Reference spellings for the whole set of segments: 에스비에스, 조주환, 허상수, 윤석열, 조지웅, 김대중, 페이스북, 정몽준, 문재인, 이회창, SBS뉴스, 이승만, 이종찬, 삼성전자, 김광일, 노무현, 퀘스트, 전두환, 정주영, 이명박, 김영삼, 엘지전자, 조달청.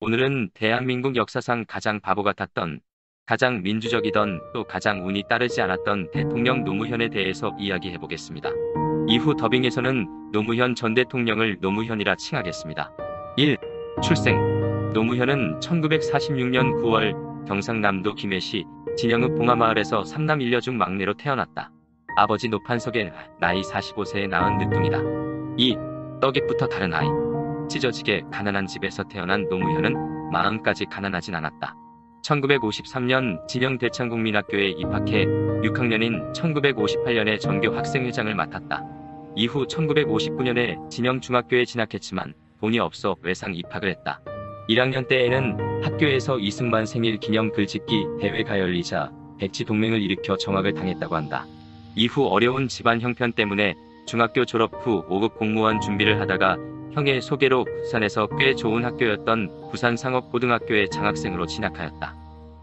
오늘은 대한민국 역사상 가장 바보 같았던, 가장 민주적이던, 또 가장 운이 따르지 않았던 대통령 노무현에 대해서 이야기해보겠습니다. 이후 더빙에서는 노무현 전 대통령을 노무현이라 칭하겠습니다. 1. 출생. 노무현은 1946년 9월 경상남도 김해시 진영읍 봉하마을에서 3남 1녀 중 막내로 태어났다. 아버지 노판석의 나이 45세에 낳은 늦둥이다. 2. 떡잎부터 다른 아이. 찢어지게 가난한 집에서 태어난 노무현은 마음까지 가난하진 않았다. 1953년 진영 대창국민학교에 입학해 6학년인 1958년에 전교학생회장을 맡았다. 이후 1959년에 진영 중학교에 진학했지만 돈이 없어 외상 입학을 했다. 1학년 때에는 학교에서 이승만 생일 기념 글짓기 대회가 열리자 백지 동맹을 일으켜 정학을 당했다고 한다. 이후 어려운 집안 형편 때문에 중학교 졸업 후 5급 공무원 준비를 하다가 형의 소개로 부산에서 꽤 좋은 학교였던 부산상업고등학교에 장학생으로 진학하였다.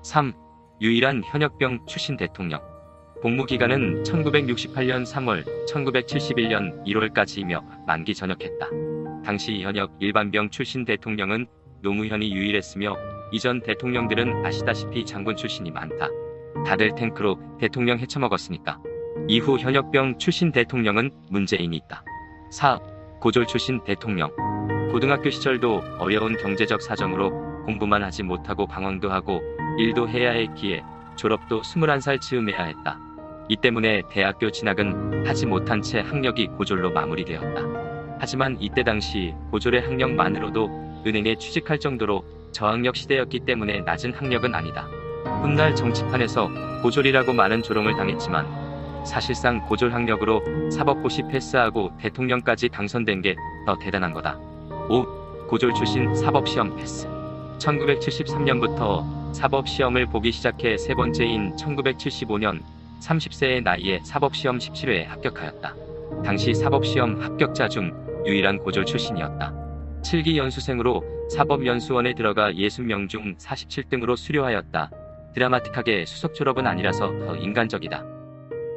3. 유일한 현역병 출신 대통령. 복무기간은 1968년 3월, 1971년 1월까지이며 만기 전역했다. 당시 현역 일반병 출신 대통령은 노무현이 유일했으며 이전 대통령들은 아시다시피 장군 출신이 많다. 다들 탱크로 대통령 헤쳐먹었으니까. 이후 현역병 출신 대통령은 문재인이 있다. 4. 고졸 출신 대통령. 고등학교 시절도 어려운 경제적 사정으로 공부만 하지 못하고 방황도 하고 일도 해야 했기에 졸업도 21살 즈음해야 했다. 이 때문에 대학교 진학은 하지 못한 채 학력이 고졸로 마무리되었다. 하지만 이때 당시 고졸의 학력만으로도 은행에 취직할 정도로 저학력 시대였기 때문에 낮은 학력은 아니다. 훗날 정치판에서 고졸이라고 많은 조롱을 당했지만 사실상 고졸 학력으로 사법고시 패스하고 대통령까지 당선된 게 더 대단한 거다. 5. 고졸 출신 사법시험 패스. 1973년부터 사법시험을 보기 시작해 세 번째인 1975년 30세의 나이에 사법시험 17회에 합격하였다. 당시 사법시험 합격자 중 유일한 고졸 출신이었다. 7기 연수생으로 사법연수원에 들어가 60명 중 47등으로 수료하였다. 드라마틱하게 수석 졸업은 아니라서 더 인간적이다.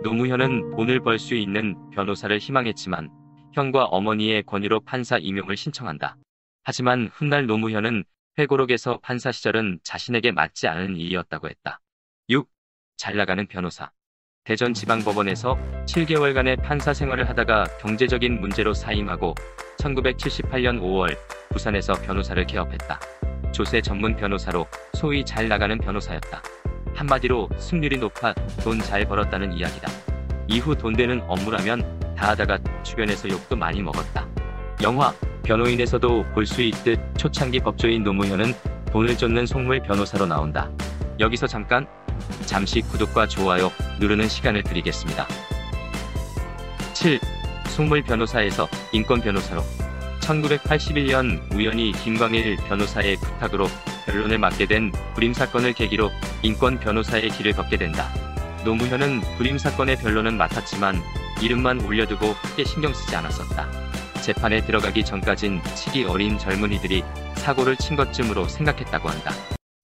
노무현은 돈을 벌 수 있는 변호사를 희망했지만 형과 어머니의 권유로 판사 임용을 신청한다. 하지만 훗날 노무현은 회고록에서 판사 시절은 자신에게 맞지 않은 일이었다고 했다. 6. 잘나가는 변호사. 대전지방법원에서 7개월간의 판사 생활을 하다가 경제적인 문제로 사임하고 1978년 5월 부산에서 변호사를 개업했다. 조세 전문 변호사로 소위 잘나가는 변호사였다. 한마디로 승률이 높아 돈 잘 벌었다는 이야기다. 이후 돈 되는 업무라면 다 하다가 주변에서 욕도 많이 먹었다. 영화 변호인에서도 볼 수 있듯 초창기 법조인 노무현은 돈을 쫓는 속물 변호사로 나온다. 여기서 잠시 구독과 좋아요 누르는 시간을 드리겠습니다. 7. 속물 변호사에서 인권 변호사로. 1981년 우연히 김광일 변호사의 부탁으로 변론에 맡게 된 불임 사건을 계기로 인권 변호사의 길을 걷게 된다. 노무현은 불임 사건의 변론은 맡았지만 이름만 올려두고 크게 신경 쓰지 않았었다. 재판에 들어가기 전까진 치기 어린 젊은이들이 사고를 친 것쯤으로 생각했다고 한다.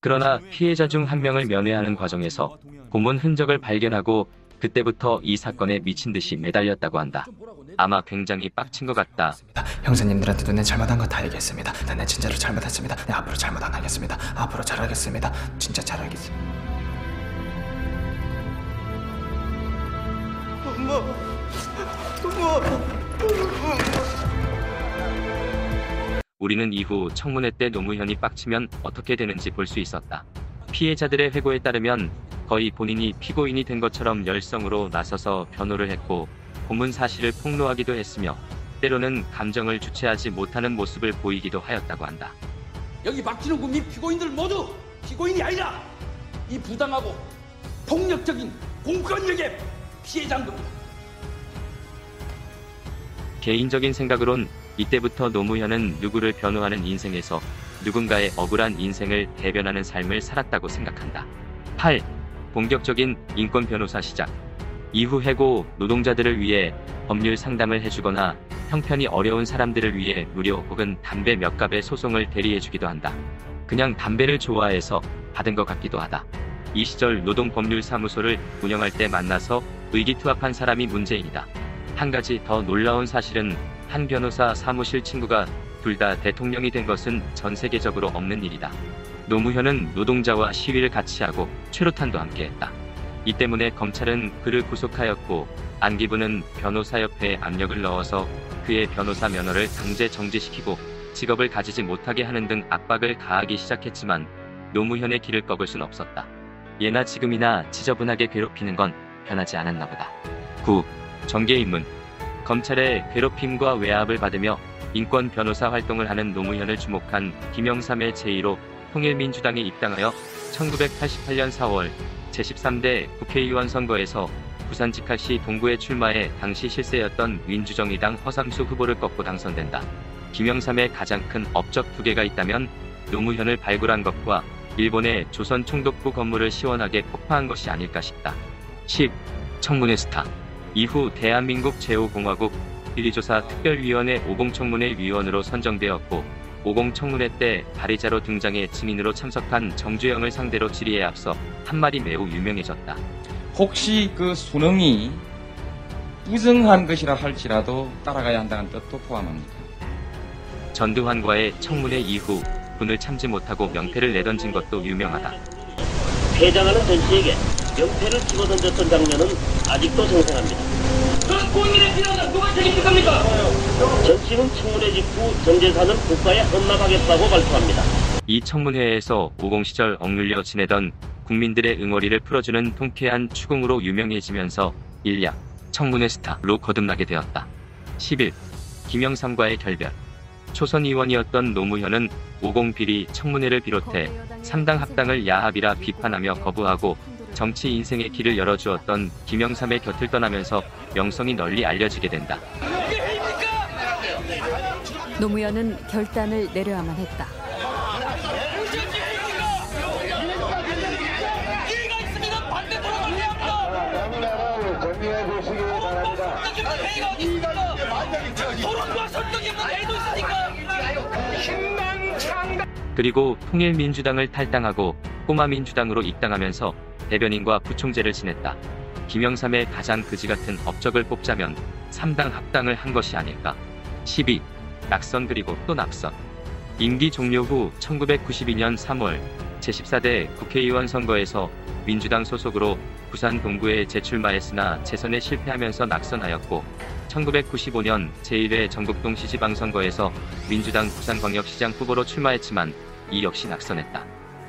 그러나 피해자 중 한 명을 면회하는 과정에서 고문 흔적을 발견하고 그때부터 이 사건에 미친 듯이 매달렸다고 한다. 아마 굉장히 빡친 것 같다. 형사님들한테도 내 잘못한 거 다 얘기했습니다. 내 진짜로 잘못했습니다. 내 앞으로 잘못 안 하겠습니다. 앞으로 잘하겠습니다. 진짜 잘하겠습니다. 엄마. 우리는 이후 청문회 때 노무현이 빡치면 어떻게 되는지 볼 수 있었다. 피해자들의 회고에 따르면 거의 본인이 피고인이 된 것처럼 열성으로 나서서 변호를 했고 고문 사실을 폭로하기도 했으며 때로는 감정을 주체하지 못하는 모습을 보이기도 하였다고 한다. 여기 막히는 국민 피고인들 모두 피고인이 아니라 이 부당하고 폭력적인 공권력의 피해자입니다. 개인적인 생각으론 이때부터 노무현은 누구를 변호하는 인생에서 누군가의 억울한 인생을 대변하는 삶을 살았다고 생각한다. 8. 본격적인 인권 변호사 시작. 이후 해고 노동자들을 위해 법률 상담을 해주거나 형편이 어려운 사람들을 위해 무료 혹은 담배 몇 갑의 소송을 대리해주기도 한다. 그냥 담배를 좋아해서 받은 것 같기도 하다. 이 시절 노동법률사무소를 운영할 때 만나서 의기투합한 사람이 문재인이다. 한 가지 더 놀라운 사실은 한 변호사 사무실 친구가 둘 다 대통령이 된 것은 전 세계적으로 없는 일이다. 노무현은 노동자와 시위를 같이 하고 최루탄도 함께했다. 이 때문에 검찰은 그를 구속하였고, 안기부는 변호사협회에 압력을 넣어서 그의 변호사 면허를 강제 정지시키고 직업을 가지지 못하게 하는 등 압박을 가하기 시작했지만 노무현의 길을 꺾을 순 없었다. 예나 지금이나 지저분하게 괴롭히는 건 변하지 않았나 보다. 9. 정계입문. 검찰의 괴롭힘과 외압을 받으며 인권 변호사 활동을 하는 노무현을 주목한 김영삼의 제의로 통일민주당에 입당하여 1988년 4월 제13대 국회의원 선거에서 부산 직할시 동구에 출마해 당시 실세였던 민주정의당 허상수 후보를 꺾고 당선된다. 김영삼의 가장 큰 업적 두 개가 있다면 노무현을 발굴한 것과 일본의 조선 총독부 건물을 시원하게 폭파한 것이 아닐까 싶다. 10. 청문회 스타. 이후 대한민국 제5공화국 비리조사 특별위원회 오공청문회 위원으로 선정되었고, 오공청문회 때 발의자로 등장해 증인으로 참석한 정주영을 상대로 질의에 앞서 한 말이 매우 유명해졌다. 혹시 그 수능이 부정한 것이라 할지라도 따라가야 한다는 뜻도 포함합니다. 전두환과의 청문회 이후 분을 참지 못하고 명패를 내던진 것도 유명하다. 회장하는 전씨에게 명패를 집어던졌던 장면은 아직도 생생합니다. 그 고인의 비난은 누가 책임질 겁니까? 전씨는 청문회 직후 전 재산은 국가에 헌납하겠다고 발표합니다. 이 청문회에서 오공 시절 억눌려 지내던 국민들의 응어리를 풀어주는 통쾌한 추궁으로 유명해지면서 일약 청문회 스타로 거듭나게 되었다. 11. 김영삼과의 결별. 초선 의원이었던 노무현은 오공비리 청문회를 비롯해 3당 합당을 야합이라 비판하며 거부하고 정치 인생의 길을 열어주었던 김영삼의 곁을 떠나면서 명성이 널리 알려지게 된다. 노무현은 결단을 내려야만 했다. 그리고 통일민주당을 탈당하고 꼬마민주당으로 입당하면서 대변인과 부총재를 지냈다. 김영삼의 가장 그지같은 업적을 뽑자면 3당 합당을 한 것이 아닐까. 12. 낙선 그리고 또 낙선. 임기 종료 후 1992년 3월 제14대 국회의원 선거에서 민주당 소속으로 부산 동구에 재출마했으나 재선에 실패하면서 낙선하였고, 1995년 제1회 전국동 시지방선거에서 민주당 부산광역시장 후보로 출마했지만 이 역시 낙선했다.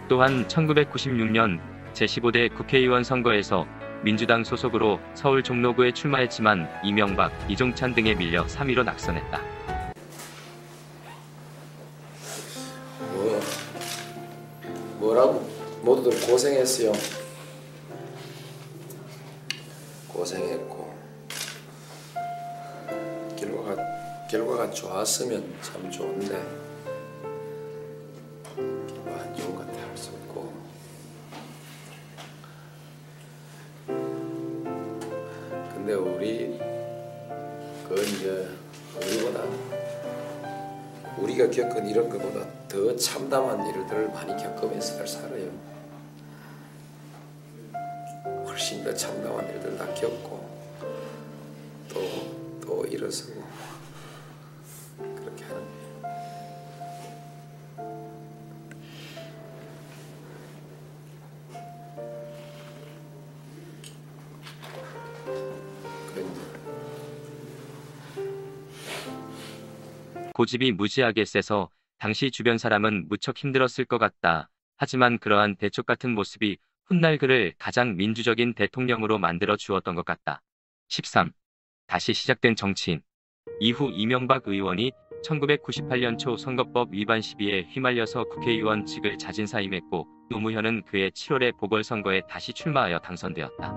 또한 1996년 제15대 국회의원 선거에서 민주당 소속으로 서울 종로구에 출마했지만 이명박, 이종찬 등에 밀려 3위로 낙선했다. 뭐라고? 모두들 고생했어요. 고생했고 결과가 좋았으면 참 좋은데 안 좋은 건 다 할 수 없고, 근데 우리보다 우리가 겪은 이런 것보다 더 참담한 일들을 많이 겪으면서 살아요. 훨씬 더 참담한 일들 다 겪고 또 일어서고 그렇게 하는 거예요. 고집이 무지하게 세서 당시 주변 사람은 무척 힘들었을 것 같다. 하지만 그러한 대쪽 같은 모습이 훗날 그를 가장 민주적인 대통령으로 만들어 주었던 것 같다. 13. 다시 시작된 정치인. 이후 이명박 의원이 1998년 초 선거법 위반 시비에 휘말려서 국회의원직을 자진사임했고, 노무현은 그해 7월에 보궐선거에 다시 출마하여 당선되었다.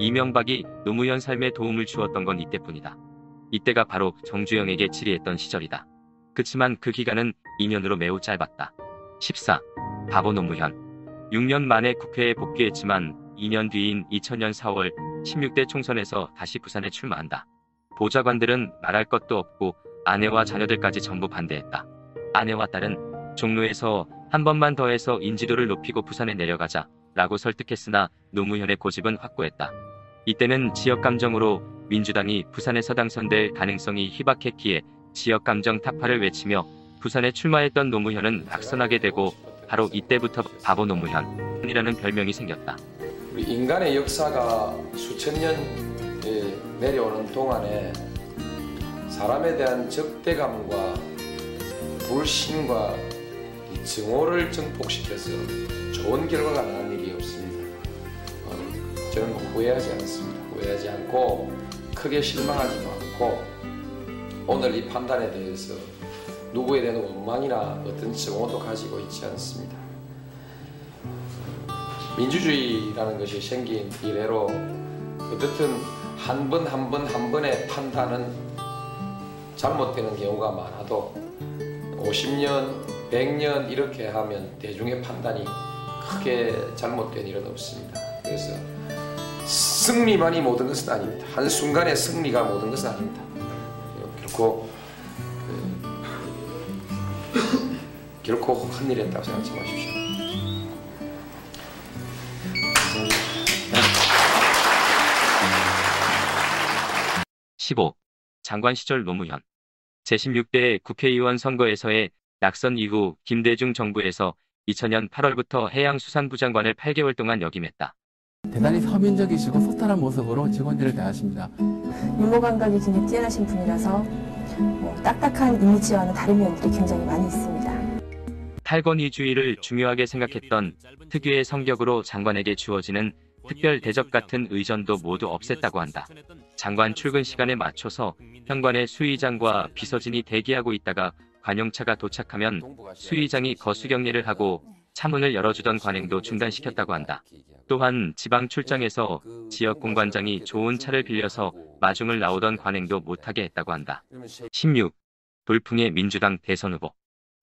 이명박이 노무현 삶에 도움을 주었던 건 이때뿐이다. 이때가 바로 정주영에게 질의했던 시절이다. 그치만 그 기간은 2년으로 매우 짧았다. 14. 바보 노무현. 6년 만에 국회에 복귀했지만 2년 뒤인 2000년 4월 16대 총선에서 다시 부산에 출마한다. 보좌관들은 말할 것도 없고 아내와 자녀들까지 전부 반대했다. 아내와 딸은 종로에서 한 번만 더 해서 인지도를 높이고 부산에 내려가자 라고 설득했으나 노무현의 고집은 확고했다. 이때는 지역감정으로 민주당이 부산에서 당선될 가능성이 희박했기에 지역감정 타파를 외치며 부산에 출마했던 노무현은 낙선하게 되고 바로 이때부터 바보 노무현이라는 별명이 생겼다. 우리 인간의 역사가 수천 년 내려오는 동안에 사람에 대한 적대감과 불신과 증오를 정복시켜서 좋은 결과가 나는 일이 없습니다. 저는 후회하지 않습니다. 후회하지 않고 크게 실망하지 않고 오늘 이 판단에 대해서 누구에 대한 원망이나 어떤 증오도 가지고 있지 않습니다. 민주주의라는 것이 생긴 이래로 어쨌든 한 번의 판단은 잘못되는 경우가 많아도 50년, 100년 이렇게 하면 대중의 판단이 크게 잘못된 일은 없습니다. 그래서 승리만이 모든 것은 아닙니다. 한순간의 승리가 모든 것은 아닙니다. 결코 큰일이었다고 생각하지 마십시오. 감사합니다. 15. 장관 시절 노무현. 제16대 국회의원 선거에서의 낙선 이후 김대중 정부에서 2000년 8월부터 해양수산부 장관을 8개월 동안 역임했다. 대단히 서민적이시고 소탈한 모습으로 직원들을 대하십니다. 유머감각이 굉장히 뛰어나신 분이라서 딱딱한 이미지와는 다른 면들이 굉장히 많이 있습니다. 탈권위주의를 중요하게 생각했던 특유의 성격으로 장관에게 주어지는 특별 대접 같은 의전도 모두 없앴다고 한다. 장관 출근 시간에 맞춰서 현관에 수의장과 비서진이 대기하고 있다가 관용차가 도착하면 수의장이 거수경례를 하고 차문을 열어주던 관행도 중단시켰다고 한다. 또한 지방 출장에서 지역 공관장이 좋은 차를 빌려서 마중을 나오던 관행도 못하게 했다고 한다. 16. 돌풍의 민주당 대선 후보.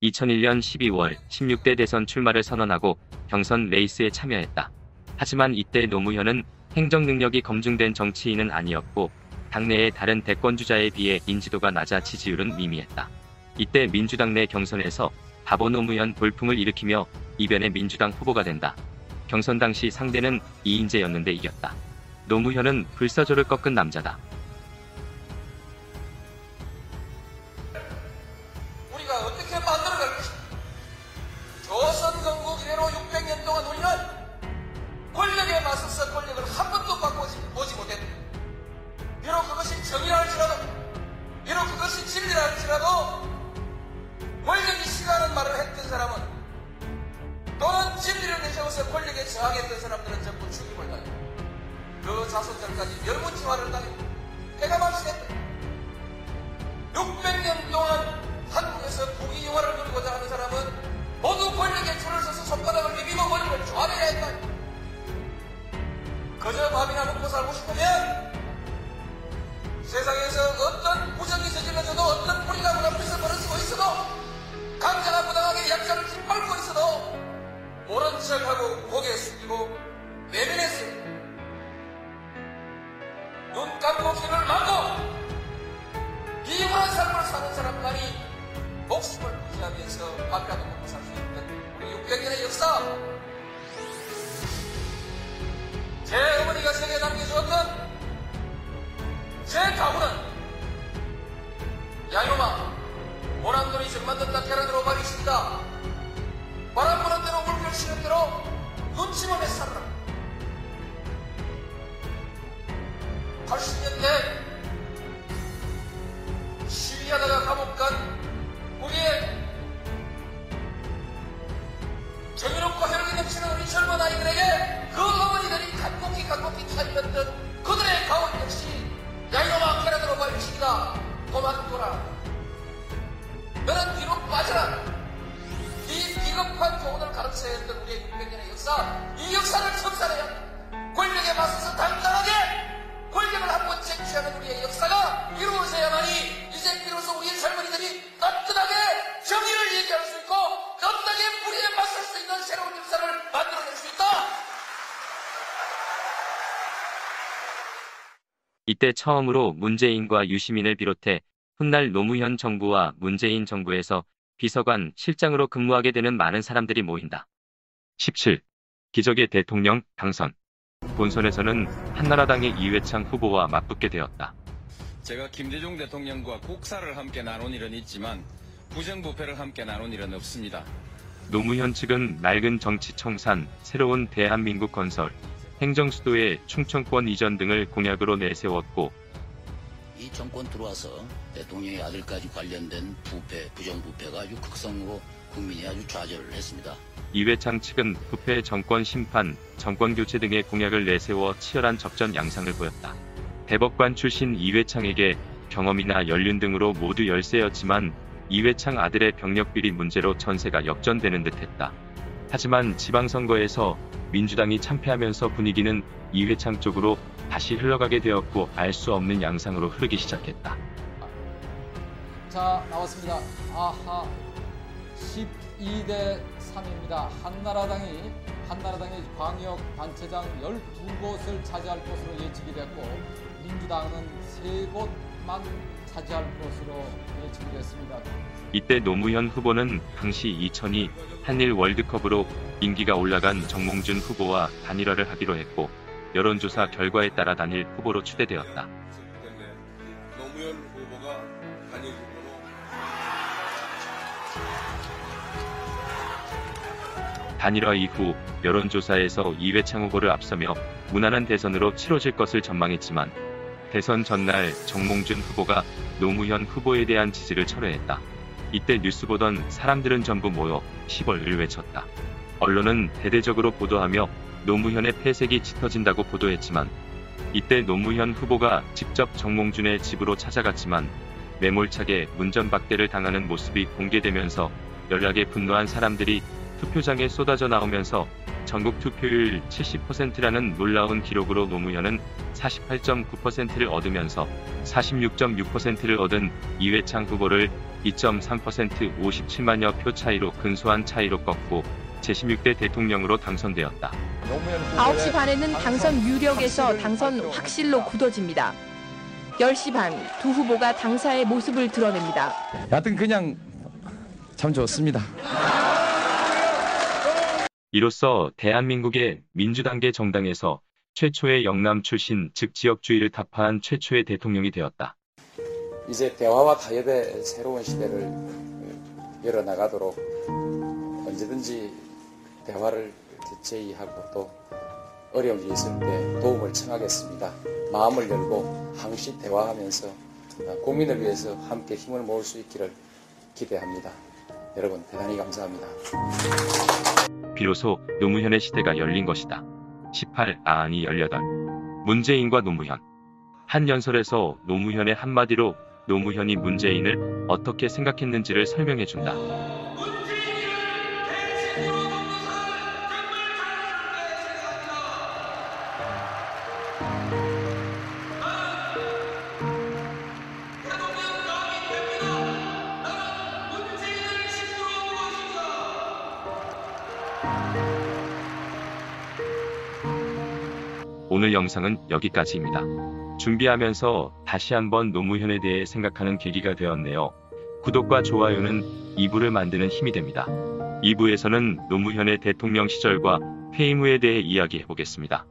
2001년 12월 16대 대선 출마를 선언하고 경선 레이스에 참여했다. 하지만 이때 노무현은 행정 능력이 검증된 정치인은 아니었고 당내의 다른 대권주자에 비해 인지도가 낮아 지지율은 미미했다. 이때 민주당 내 경선에서 바보 노무현 돌풍을 일으키며 이변의 민주당 후보가 된다. 경선 당시 상대는 이인재였는데 이겼다. 노무현은 불사조를 꺾은 남자다. 우리가 어떻게 만들어갈까? 조선건국 이래로 600년 동안 우리는 권력에 맞서서 권력을 한 번도 바꿔보지 못했다. 비록 그것이 정의라 할지라도, 비록 그것이 진리라 할지라도 권력이 시간은 말을 했던 사람은 또는 진리를 내세워서 권력에 저항했던 사람들은 전부 죽임을 당해 그 자손들까지 멸문지화를 당해 때가 막히겠다. 600년 동안 한국에서 국위영화를 누리고자 하는 사람은 모두 권력에 줄을 서서 손바닥을 비비고 권력을 좌대해야 했다. 그저 밥이나 먹고 살고 싶으면 세상에서 어떤 무정이 저질러져도 어떤 뿌리가 무너져서 벌어지고 있어도 강자가 부당하게 약자를 짓밟고 있어도 모른 척하고 고개 숙이고 외면했습니다. 눈 감고 귀를 막고 비굴한 삶을 사는 사람만이 목숨을 부지하면서 밥이라도 먹고 살 수 있는 우리 600년의 역사. 제 어머니가 생에 남겨주었던 제 가문은 야유마 모난돈이 정만든다 계란으로 말이십니다. 바람 부는 대로 물결 치는 대로 눈치만 해 살아라. 80년대 시위하다가 감옥 간 우리의 정의롭고 혈기 넘치는 우리 젊은 아이들에게 그 어머니들이 각국이 타임했던 그들의 가원 역시 야이로마 계란으로 말이십니다. 고만 돌아. 너는 뒤로 빠져라. 이 비겁한 교훈을 가르쳐야 했던 우리의 600년의 역사, 이 역사를 청산해야 한다. 권력에 맞서서 당당하게 권력을 한번 쟁취하는 우리의 역사가 이루어져야만이 이제 비로소 우리의 젊은이들이 따뜻하게 정의를 얘기할 수 있고 떳떳하게 우리에 맞설 수 있는 새로운 역사를 만들어낼 수 있다. 이때 처음으로 문재인과 유시민을 비롯해 훗날 노무현 정부와 문재인 정부에서 비서관, 실장으로 근무하게 되는 많은 사람들이 모인다. 17. 기적의 대통령 당선. 본선에서는 한나라당의 이회창 후보와 맞붙게 되었다. 제가 김대중 대통령과 국사를 함께 나눈 일은 있지만 부정부패를 함께 나눈 일은 없습니다. 노무현 측은 낡은 정치 청산, 새로운 대한민국 건설, 행정수도의 충청권 이전 등을 공약으로 내세웠고 이 정권 들어와서 대통령의 아들까지 관련된 부패, 부정부패가 아주 극성으로 국민이 아주 좌절을 했습니다. 이회창 측은 부패 정권 심판, 정권 교체 등의 공약을 내세워 치열한 접전 양상을 보였다. 대법관 출신 이회창에게 경험이나 연륜 등으로 모두 열세였지만 이회창 아들의 병역비리 문제로 전세가 역전되는 듯했다. 하지만 지방선거에서 민주당이 참패하면서 분위기는 이회창 쪽으로 다시 흘러가게 되었고 알 수 없는 양상으로 흐르기 시작했다. 자, 나왔습니다. 아하, 12대 3입니다. 한나라당의 광역단체장 12곳을 차지할 것으로 예측이 됐고 민주당은 3곳만 차지할 것으로 예측됐습니다. 이때 노무현 후보는 당시 2002 한일 월드컵으로 인기가 올라간 정몽준 후보와 단일화를 하기로 했고 여론조사 결과에 따라 단일 후보로 추대되었다. 노무현 후보가 단일 후보로 단일화 이후 여론조사에서 이회창 후보를 앞서며 무난한 대선으로 치러질 것을 전망했지만 대선 전날 정몽준 후보가 노무현 후보에 대한 지지를 철회했다. 이때 뉴스 보던 사람들은 전부 모여 시벌을 외쳤다. 언론은 대대적으로 보도하며 노무현의 폐색이 짙어진다고 보도했지만 이때 노무현 후보가 직접 정몽준의 집으로 찾아갔지만 매몰차게 문전박대를 당하는 모습이 공개되면서 연락에 분노한 사람들이 투표장에 쏟아져 나오면서 전국 투표율 70%라는 놀라운 기록으로 노무현은 48.9%를 얻으면서 46.6%를 얻은 이회창 후보를 2.3% 57만여 표 차이로 근소한 차이로 꺾고 제16대 대통령으로 당선되었다. 9시 반에는 당선 유력에서 당선 확실로 굳어집니다. 10시 반 두 후보가 당사의 모습을 드러냅니다. 하여튼 그냥 참 좋습니다. 이로써 대한민국의 민주당계 정당에서 최초의 영남 출신 즉 지역주의를 타파한 최초의 대통령이 되었다. 이제 대화와 타협의 새로운 시대를 열어나가도록 언제든지 대화를 제의하고 또 어려운 일이 있을 때 도움을 청하겠습니다. 마음을 열고 항시 대화하면서 국민을 위해서 함께 힘을 모을 수 있기를 기대합니다. 여러분 대단히 감사합니다. 비로소 노무현의 시대가 열린 것이다. 18, 18. 문재인과 노무현. 한 연설에서 노무현의 한마디로 노무현이 문재인을 어떻게 생각했는지를 설명해준다. 오늘 영상은 여기까지입니다. 준비하면서 다시 한번 노무현에 대해 생각하는 계기가 되었네요. 구독과 좋아요는 2부를 만드는 힘이 됩니다. 2부에서는 노무현의 대통령 시절과 퇴임 후에 대해 이야기해보겠습니다.